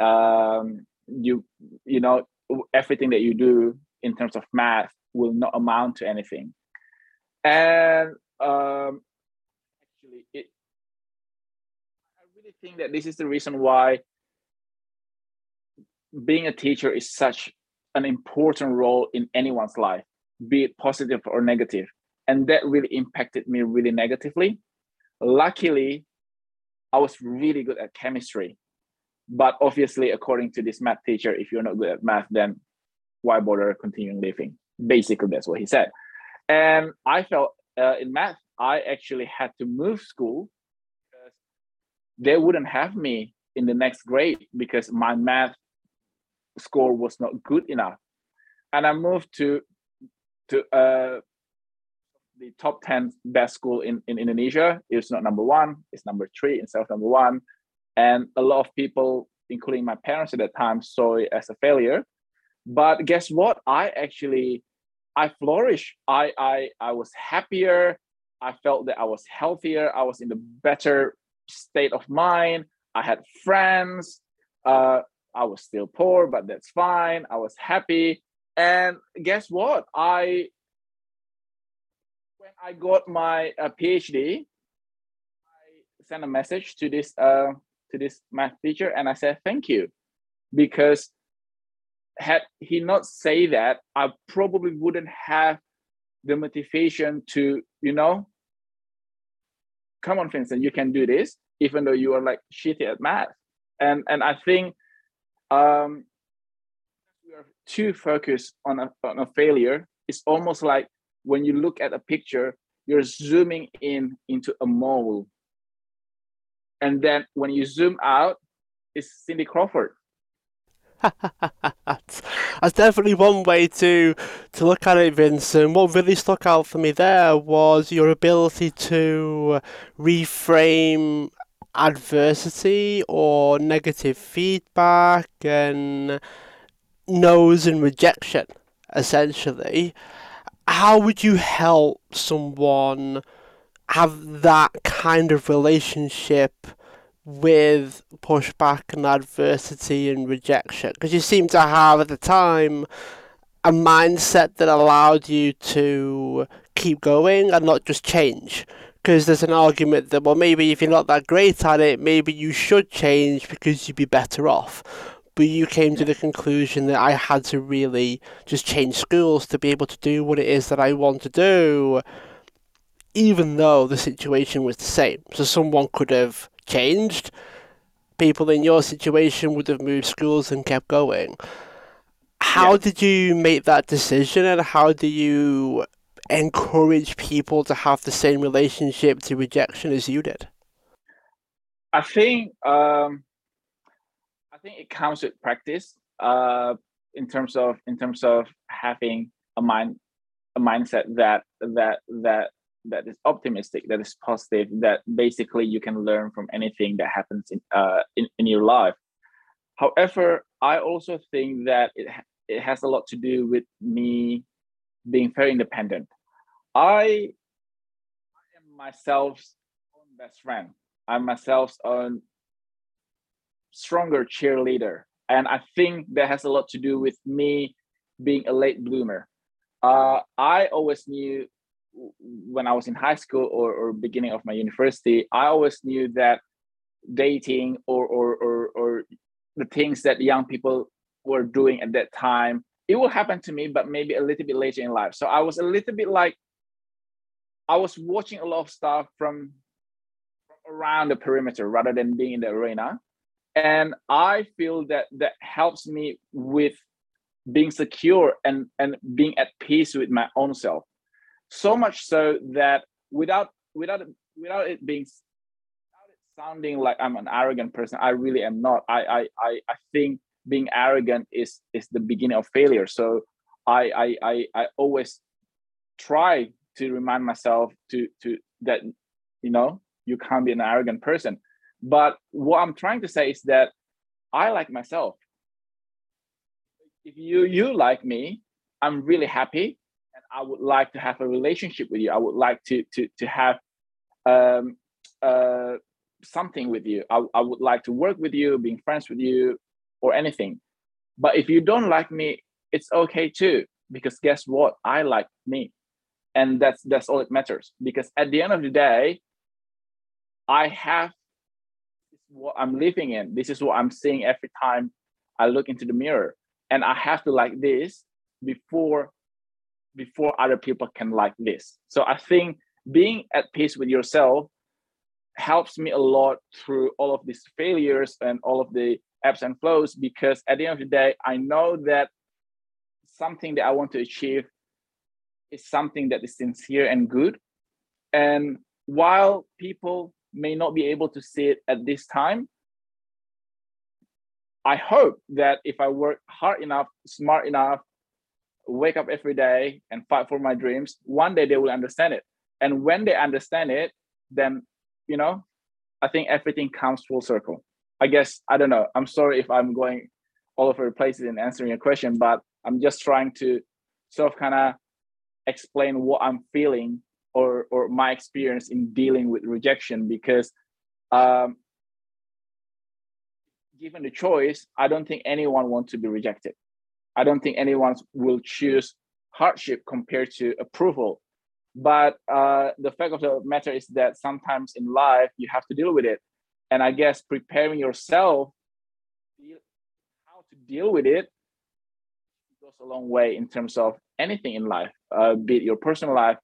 Um, you you know everything that you do in terms of math will not amount to anything, and um, actually, it, I really think that this is the reason why being a teacher is such an important role in anyone's life, be it positive or negative, and that really impacted me really negatively. Luckily, I was really good at chemistry. But obviously, according to this math teacher, if you're not good at math, then why bother continuing living? Basically, that's what he said. And I felt uh, in math, I actually had to move school because they wouldn't have me in the next grade because my math score was not good enough. And I moved to to uh, the top ten best school in, in Indonesia. It's not number one. It's number three instead of number one. And a lot of people, including my parents at that time, saw it as a failure. But guess what? I actually, I flourished. I, I, I was happier. I felt that I was healthier. I was in a better state of mind. I had friends. Uh, I was still poor, but that's fine. I was happy. And guess what? I, when I got my uh, PhD, I sent a message to this uh, to this math teacher, and I said thank you, because had he not say that, I probably wouldn't have the motivation to, you know, come on Vincent, you can do this. even though you are like shitty at math. And and I think um, we are too focused on a, on a failure. It's almost like when you look at a picture, you're zooming in into a mole. And then when you zoom out, it's Cindy Crawford. that's, that's definitely one way to to look at it, Vincent. What really stuck out for me there was your ability to reframe adversity or negative feedback and no's and rejection, essentially. How would you help someone have that kind of relationship with pushback and adversity and rejection? Because you seem to have, at the time, a mindset that allowed you to keep going and not just change. Because there's an argument that, well, maybe if you're not that great at it, maybe you should change because you'd be better off. But you came to the conclusion that I had to really just change schools to be able to do what it is that I want to do, even though the situation was the same. So someone could have changed. People in your situation would have moved schools and kept going. How yeah. did you make that decision, and how do you encourage people to have the same relationship to rejection as you did? I think um, I think it comes with practice. Uh, in terms of in terms of having a mind a mindset that that that. that is optimistic, that is positive, that basically you can learn from anything that happens in uh in, in your life. However, I also think that it it has a lot to do with me being very independent. I, I am myself's own best friend. I'm myself's own stronger cheerleader. And I think that has a lot to do with me being a late bloomer. Uh, I always knew when I was in high school or, or beginning of my university, I always knew that dating or, or or or the things that young people were doing at that time, it will happen to me, but maybe a little bit later in life. So I was a little bit like, I was watching a lot of stuff from, from around the perimeter rather than being in the arena. And I feel that that helps me with being secure and, and being at peace with my own self. So much so that without without without it being without it sounding like I'm an arrogant person, I really am not. I I I, I think being arrogant is is the beginning of failure. So I, I I I always try to remind myself to to that, you know, you can't be an arrogant person. But what I'm trying to say is that I like myself. If you you like me, I'm really happy. I would like to have a relationship with you. I would like to to to have um, uh, something with you. I, I would like to work with you, being friends with you, or anything. But if you don't like me, it's okay too, because guess what? I like me, and that's that's all it matters. Because at the end of the day, I have what I'm living in. This is what I'm seeing every time I look into the mirror, and I have to like this before. before other people can like this. So I think being at peace with yourself helps me a lot through all of these failures and all of the ebbs and flows, because at the end of the day, I know that something that I want to achieve is something that is sincere and good. And while people may not be able to see it at this time, I hope that if I work hard enough, smart enough, wake up every day and fight for my dreams, one day they will understand it. And when they understand it, then, you know, I think everything comes full circle. I guess, I don't know. I'm sorry if I'm going all over the places in answering your question, but I'm just trying to sort of kind of explain what I'm feeling or or my experience in dealing with rejection, because um, given the choice, I don't think anyone wants to be rejected. I don't think anyone will choose hardship compared to approval. But uh, the fact of the matter is that sometimes in life, you have to deal with it. And I guess preparing yourself how to deal with it goes a long way in terms of anything in life, uh, be it your personal life,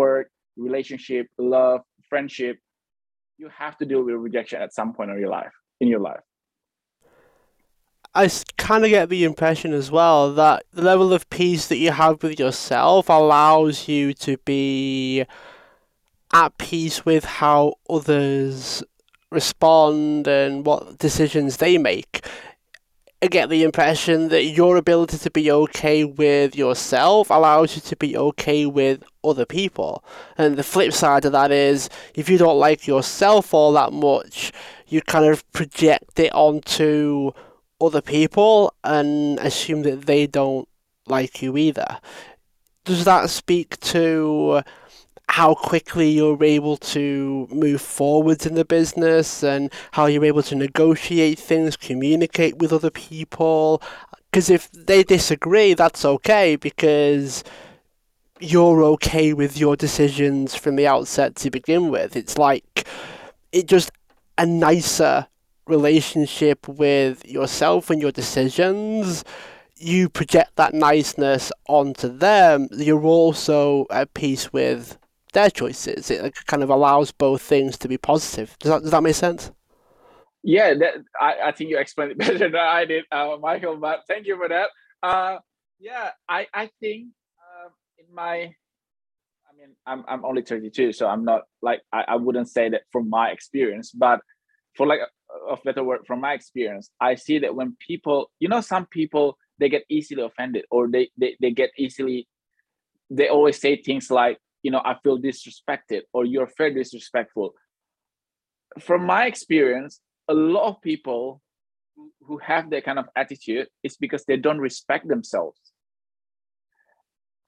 work, relationship, love, friendship. you have to deal with rejection at some point in your life. In your life. I kind of get the impression as well that the level of peace that you have with yourself allows you to be at peace with how others respond and what decisions they make. I get the impression that your ability to be okay with yourself allows you to be okay with other people. And the flip side of that is, if you don't like yourself all that much, you kind of project it onto other people and assume that they don't like you either. Does that speak to how quickly you're able to move forwards in the business and how you're able to negotiate things, communicate with other people? Because if they disagree, that's okay, because you're okay with your decisions from the outset to begin with. It's like, it's just a nicer relationship with yourself and your decisions. You project that niceness onto them. You're also at peace with their choices. It kind of allows both things to be positive. Does that does that make sense? Yeah, that, I, I think you explained it better than I did, uh, Michael, but thank you for that. Uh, yeah, I, I think um, in my, I mean, I'm I'm only thirty-two, so I'm not like, I, I wouldn't say that from my experience, but for like a, a better word, from my experience, I see that when people, you know, some people, they get easily offended, or they, they, they get easily, they always say things like, you know, I feel disrespected, or you're very disrespectful. From my experience, a lot of people who have that kind of attitude is because they don't respect themselves.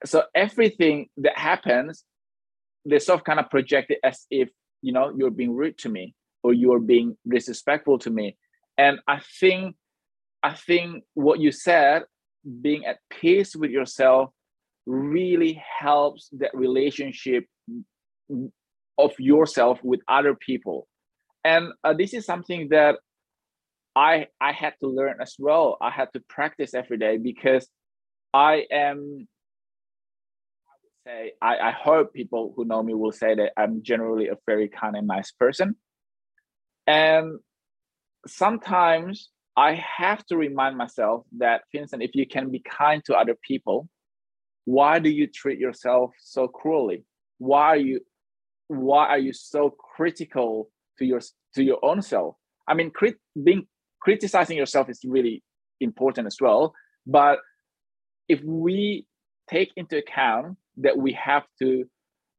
So everything that happens, they sort of kind of project it as if, you know, you're being rude to me, or you're being disrespectful to me. And I think, I think what you said, being at peace with yourself, really helps that relationship of yourself with other people. And uh, this is something that I I had to learn as well. I had to practice every day, because I am, I would say, I, I hope people who know me will say that I'm generally a very kind and nice person. And sometimes I have to remind myself that, Vincent, if you can be kind to other people, why do you treat yourself so cruelly? Why are you, why are you so critical to your to your own self? I mean, crit, being criticizing yourself is really important as well. But if we take into account that we have to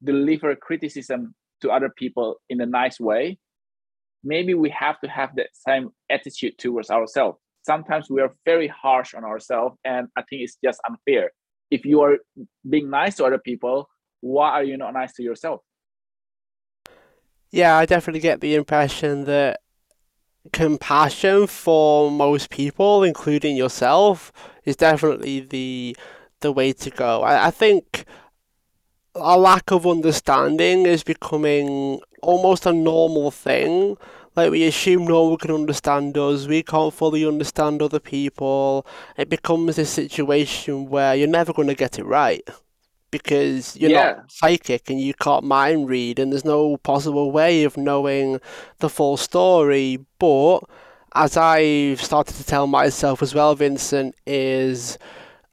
deliver criticism to other people in a nice way, maybe we have to have that same attitude towards ourselves. Sometimes we are very harsh on ourselves, and I think it's just unfair. If you are being nice to other people, why are you not nice to yourself? Yeah, I definitely get the impression that compassion for most people, including yourself, is definitely the the way to go. I, I think a lack of understanding is becoming almost a normal thing. Like, we assume no one can understand us, we can't fully understand other people. It becomes a situation where you're never going to get it right, because you're yeah. not psychic and you can't mind read, and there's no possible way of knowing the full story. But as I've started to tell myself as well, Vincent, is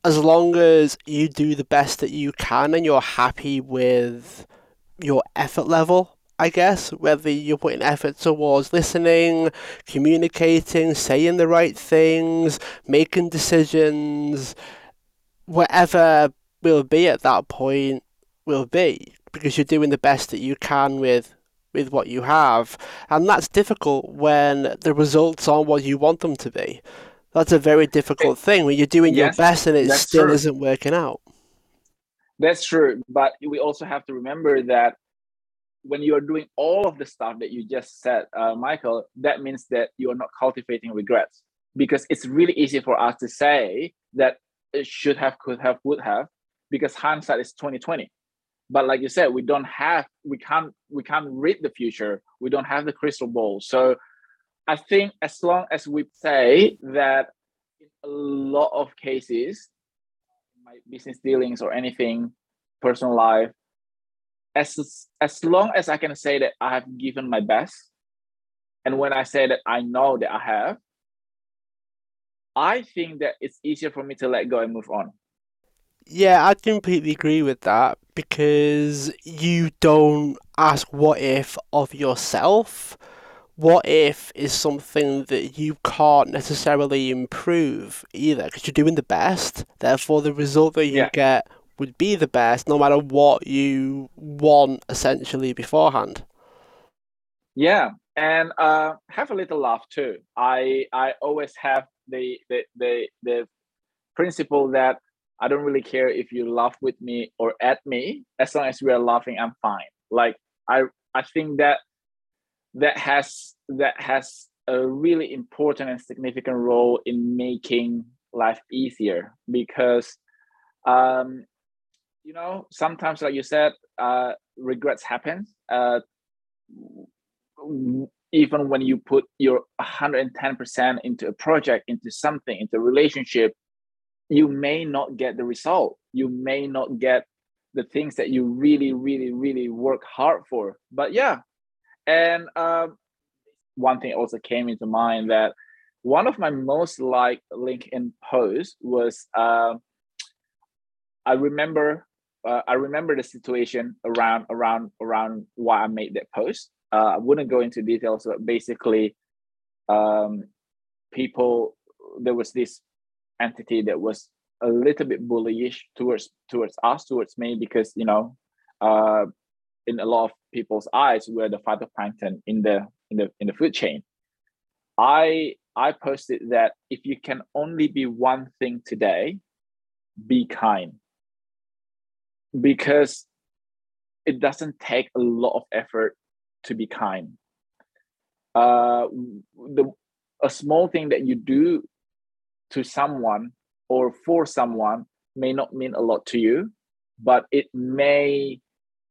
as long as you do the best that you can and you're happy with your effort level, I guess, whether you're putting effort towards listening, communicating, saying the right things, making decisions, whatever will be at that point will be, because you're doing the best that you can with with what you have. And that's difficult when the results aren't what you want them to be. That's a very difficult thing when you're doing yes, your best and it still true. Isn't working out. That's true. But we also have to remember that when you're doing all of the stuff that you just said, uh, Michael, that means that you're not cultivating regrets, because it's really easy for us to say that it should have, could have, would have, because hindsight is twenty twenty. But like you said, we don't have, we can't, we can't read the future. We don't have the crystal ball. So I think as long as we say that in a lot of cases, my business dealings or anything, personal life, as as long as I can say that I have given my best, and when I say that I know that I have, I think that it's easier for me to let go and move on. Yeah, I completely agree with that, because you don't ask what if of yourself. What if is something that you can't necessarily improve either, because you're doing the best. Therefore, the result that you yeah. get would be the best, no matter what you want, essentially, beforehand. Yeah, and uh, have a little laugh too. I I always have the the the, the principle that I don't really care if you laugh with me or at me, as long as we are laughing, I'm fine. Like I I think that. That has that has a really important and significant role in making life easier, because, um, you know, sometimes, like you said, uh, regrets happen. Uh, even when you put your one hundred ten percent into a project, into something, into a relationship, you may not get the result. You may not get the things that you really, really, really work hard for. But yeah. And um, one thing also came into mind that one of my most liked LinkedIn posts was uh, I remember uh, I remember the situation around around around why I made that post. Uh, I wouldn't go into details, but basically, um, people there was this entity that was a little bit bullyish towards towards us, towards me, because you know. Uh, in a lot of people's eyes, we're the phytoplankton in the in the in the food chain. I I posted that if you can only be one thing today, be kind. Because it doesn't take a lot of effort to be kind. Uh, the a small thing that you do to someone or for someone may not mean a lot to you, but it may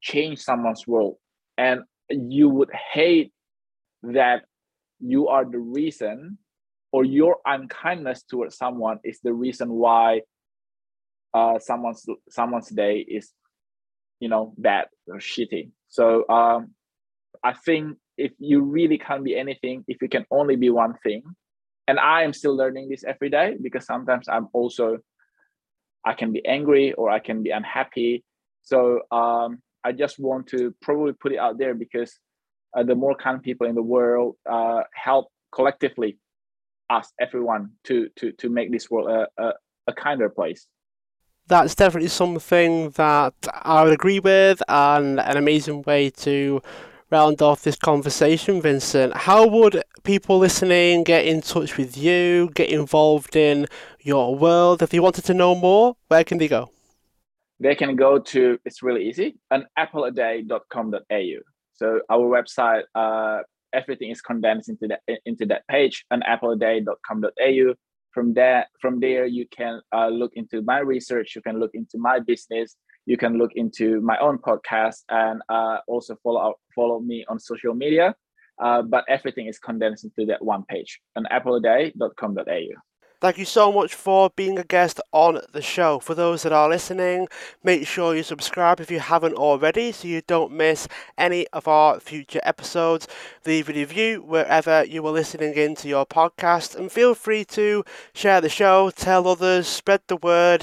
change someone's world, and you would hate that you are the reason, or your unkindness towards someone is the reason why uh, someone's someone's day is, you know, bad or shitty. So um, I think if you really can't be anything, if you can only be one thing, and I am still learning this every day, because sometimes I'm also I can be angry or I can be unhappy. So. Um, I just want to probably put it out there, because uh, the more kind people in the world uh, help collectively us, everyone, to to to make this world a, a, a kinder place. That's definitely something that I would agree with, and an amazing way to round off this conversation, Vincent. How would people listening get in touch with you, get involved in your world? If you wanted to know more, where can they go? They can go to, it's really easy, an apple a day dot com dot a u. So our website, uh, everything is condensed into that into that page, an apple a day dot com dot a u. From there, from there, you can uh, look into my research, you can look into my business, you can look into my own podcast, and uh, also follow follow me on social media. Uh, but everything is condensed into that one page, an apple a day dot com dot a u. Thank you so much for being a guest on the show. For those that are listening, make sure you subscribe if you haven't already, so you don't miss any of our future episodes. Leave a review wherever you are listening into your podcast, and feel free to share the show, tell others, spread the word,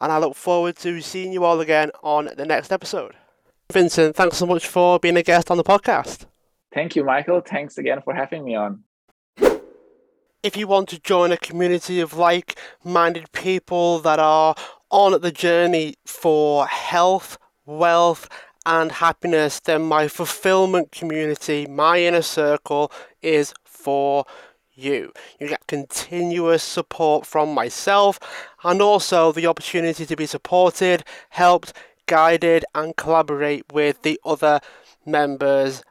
and I look forward to seeing you all again on the next episode. Vincent, thanks so much for being a guest on the podcast. Thank you, Michael. Thanks again for having me on. If you want to join a community of like-minded people that are on the journey for health, wealth, and happiness, then my fulfillment community, my Inner Circle, is for you. You get continuous support from myself, and also the opportunity to be supported, helped, guided, and collaborate with the other members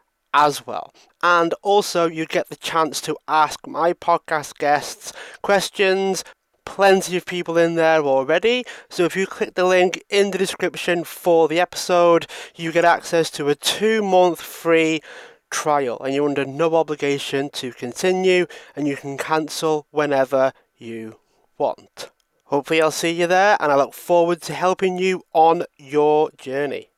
as well. And also you get the chance to ask my podcast guests questions. Plenty of people in there already. So if you click the link in the description for the episode, you get access to a two-month free trial, and you're under no obligation to continue, and you can cancel whenever you want. Hopefully I'll see you there, and I look forward to helping you on your journey.